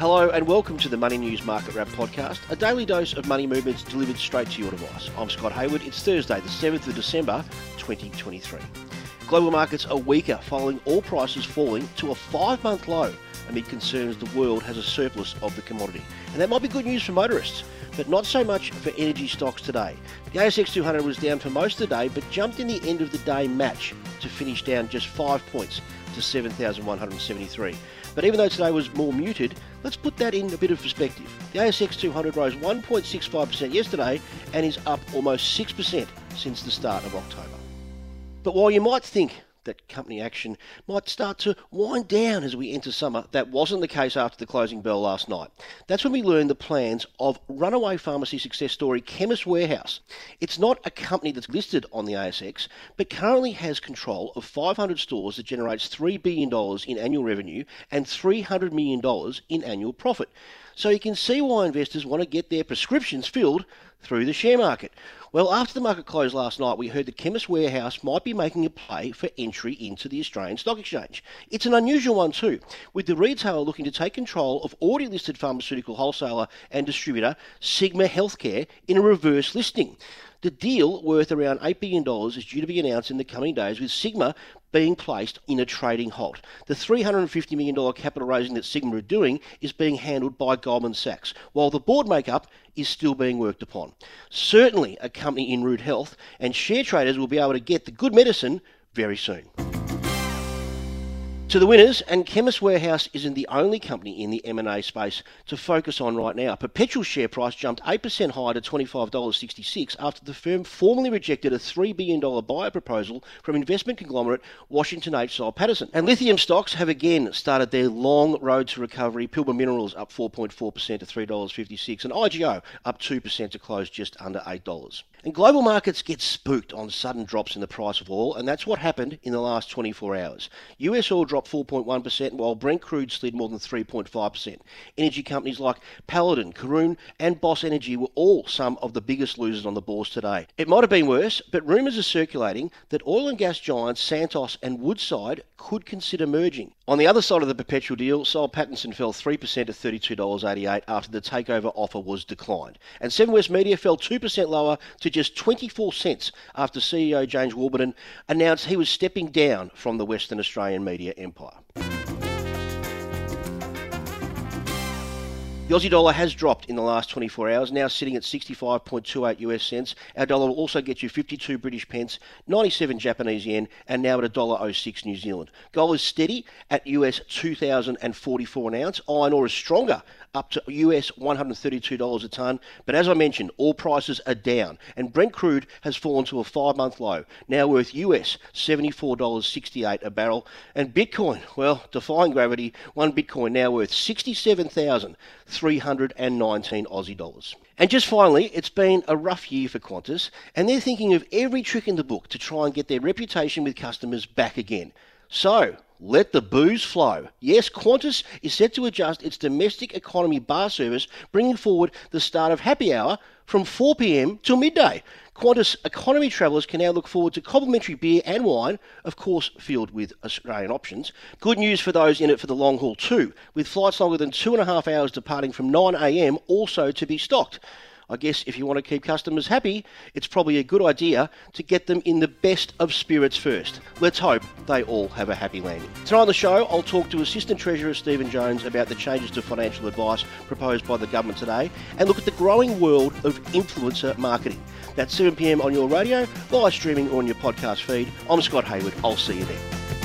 Hello and welcome to the Money News Market Wrap podcast, a daily dose of money movements delivered straight to your device. I'm Scott Hayward. It's Thursday, the 7th of December, 2023. Global markets are weaker following oil prices falling to a 5-month low amid concerns the world has a surplus of the commodity. And that might be good news for motorists, but not so much for energy stocks today. The ASX 200 was down for most of the day, but jumped in the end of the day match to finish down just 5 points to 7,173. But even though today was more muted, let's put that in a bit of perspective. The ASX 200 rose 1.65% yesterday and is up almost 6% since the start of October. But while you might think that company action might start to wind down as we enter summer, that wasn't the case after the closing bell last night. That's when we learned the plans of runaway pharmacy success story Chemist Warehouse. It's not a company that's listed on the ASX, but currently has control of 500 stores that generates $3 billion in annual revenue and $300 million in annual profit. So you can see why investors want to get their prescriptions filled through the share market. Well, after the market closed last night, we heard that Chemist Warehouse might be making a play for entry into the Australian Stock Exchange. It's an unusual one too, with the retailer looking to take control of already listed pharmaceutical wholesaler and distributor Sigma Healthcare in a reverse listing. The deal, worth around $8 billion, is due to be announced in the coming days, with Sigma being placed in a trading halt. The $350 million capital raising that Sigma are doing is being handled by Goldman Sachs, while the board makeup is still being worked upon. Certainly a company in rude health, and share traders will be able to get the good medicine very soon. To the winners, and Chemist Warehouse isn't the only company in the M&A space to focus on right now. Perpetual share price jumped 8% higher to $25.66 after the firm formally rejected a $3 billion buyer proposal from investment conglomerate Washington H. Soul Pattinson. And lithium stocks have again started their long road to recovery. Pilbara Minerals up 4.4% to $3.56 and IGO up 2% to close just under $8. And global markets get spooked on sudden drops in the price of oil, and that's what happened in the last 24 hours. US oil dropped 4.1%, while Brent crude slid more than 3.5%. Energy companies like Paladin, Karoon and Boss Energy were all some of the biggest losers on the bourse today. It might have been worse, but rumours are circulating that oil and gas giants Santos and Woodside could consider merging. On the other side of the Perpetual deal, Soul Pattinson fell 3% to $32.88 after the takeover offer was declined. And Seven West Media fell 2% lower to just 24 cents after CEO James Warburton announced he was stepping down from the Western Australian media empire. The Aussie dollar has dropped in the last 24 hours, now sitting at 65.28 US cents. Our dollar will also get you 52 British pence, 97 Japanese yen, and now at $1.06 New Zealand. Gold is steady at US $2,044 an ounce. Iron ore is stronger, up to US $132 a tonne. But as I mentioned, all prices are down, and Brent crude has fallen to a 5-month low, now worth US $74.68 a barrel. And Bitcoin, well, defying gravity, one Bitcoin now worth 67,319 Aussie dollars. And just finally, it's been a rough year for Qantas, and they're thinking of every trick in the book to try and get their reputation with customers back again. So, let the booze flow. Yes, Qantas is set to adjust its domestic economy bar service, bringing forward the start of happy hour from 4 p.m. till midday. Qantas economy travellers can now look forward to complimentary beer and wine, of course filled with Australian options. Good news for those in it for the long haul too, with flights longer than 2.5 hours departing from 9 a.m. also to be stocked. I guess if you want to keep customers happy, it's probably a good idea to get them in the best of spirits first. Let's hope they all have a happy landing. Tonight on the show, I'll talk to Assistant Treasurer Stephen Jones about the changes to financial advice proposed by the government today and look at the growing world of influencer marketing. That's 7 p.m. on your radio, live streaming or on your podcast feed. I'm Scott Hayward. I'll see you there.